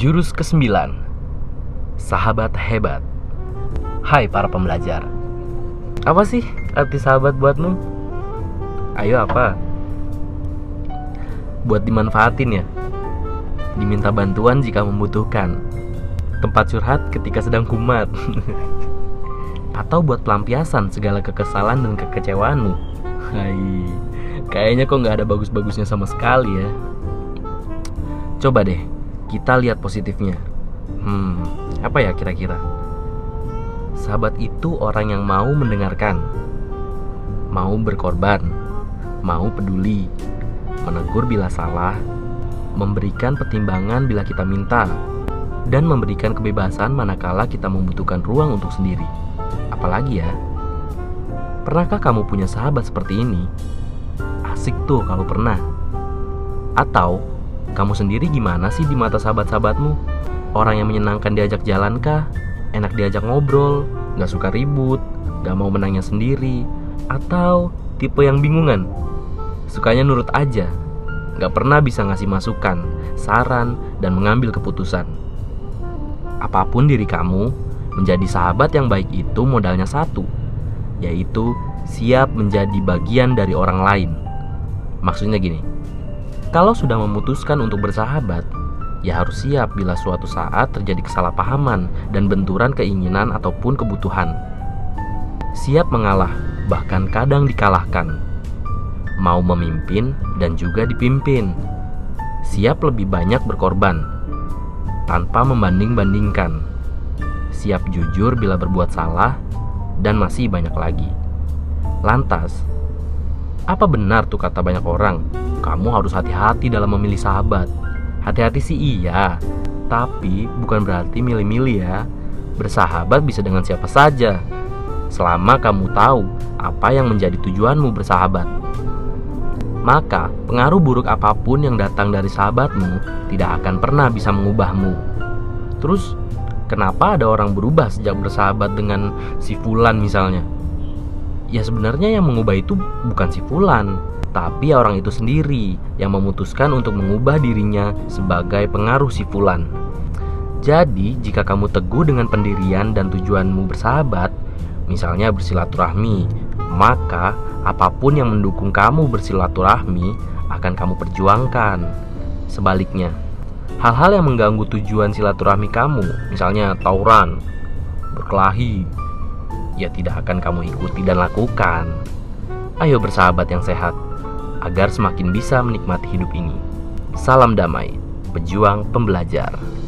Jurus ke-9, sahabat hebat. Hai para pembelajar, apa sih arti sahabat buatmu? Ayo apa? Buat dimanfaatin ya, diminta bantuan jika membutuhkan, tempat curhat ketika sedang kumat, atau buat pelampiasan segala kekesalan dan kekecewaanmu. Hai, kayaknya kok gak ada bagus-bagusnya sama sekali ya. Coba deh kita lihat positifnya. Apa ya kira-kira? Sahabat itu orang yang mau mendengarkan, mau berkorban, mau peduli, menegur bila salah, memberikan pertimbangan bila kita minta, dan memberikan kebebasan manakala kita membutuhkan ruang untuk sendiri. Apalagi ya? Pernahkah kamu punya sahabat seperti ini? Asik tuh kalau pernah. Atau kamu sendiri gimana sih di mata sahabat-sahabatmu? Orang yang menyenangkan diajak jalan kah? Enak diajak ngobrol? Gak suka ribut? Gak mau menangnya sendiri? Atau tipe yang bingungan? Sukanya nurut aja? Gak pernah bisa ngasih masukan, saran, dan mengambil keputusan? Apapun diri kamu, menjadi sahabat yang baik itu modalnya satu, yaitu siap menjadi bagian dari orang lain. Maksudnya gini, kalau sudah memutuskan untuk bersahabat, ya harus siap bila suatu saat terjadi kesalahpahaman dan benturan keinginan ataupun kebutuhan. Siap mengalah, bahkan kadang dikalahkan. Mau memimpin dan juga dipimpin. Siap lebih banyak berkorban, tanpa membanding-bandingkan. Siap jujur bila berbuat salah, dan masih banyak lagi. Lantas, apa benar tuh kata banyak orang? Kamu harus hati-hati dalam memilih sahabat. Hati-hati sih iya, tapi bukan berarti milih-milih ya. Bersahabat bisa dengan siapa saja, selama kamu tahu apa yang menjadi tujuanmu bersahabat. Maka pengaruh buruk apapun yang datang dari sahabatmu tidak akan pernah bisa mengubahmu. Terus, kenapa ada orang berubah sejak bersahabat dengan si Fulan misalnya? Ya sebenarnya yang mengubah itu bukan si Fulan, tapi orang itu sendiri yang memutuskan untuk mengubah dirinya sebagai pengaruh si Fulan. Jadi, jika kamu teguh dengan pendirian dan tujuanmu bersahabat, misalnya bersilaturahmi, maka apapun yang mendukung kamu bersilaturahmi akan kamu perjuangkan. Sebaliknya, hal-hal yang mengganggu tujuan silaturahmi kamu, misalnya tawuran, berkelahi, ya tidak akan kamu ikuti dan lakukan. Ayo bersahabat yang sehat, agar semakin bisa menikmati hidup ini. Salam damai, pejuang pembelajar.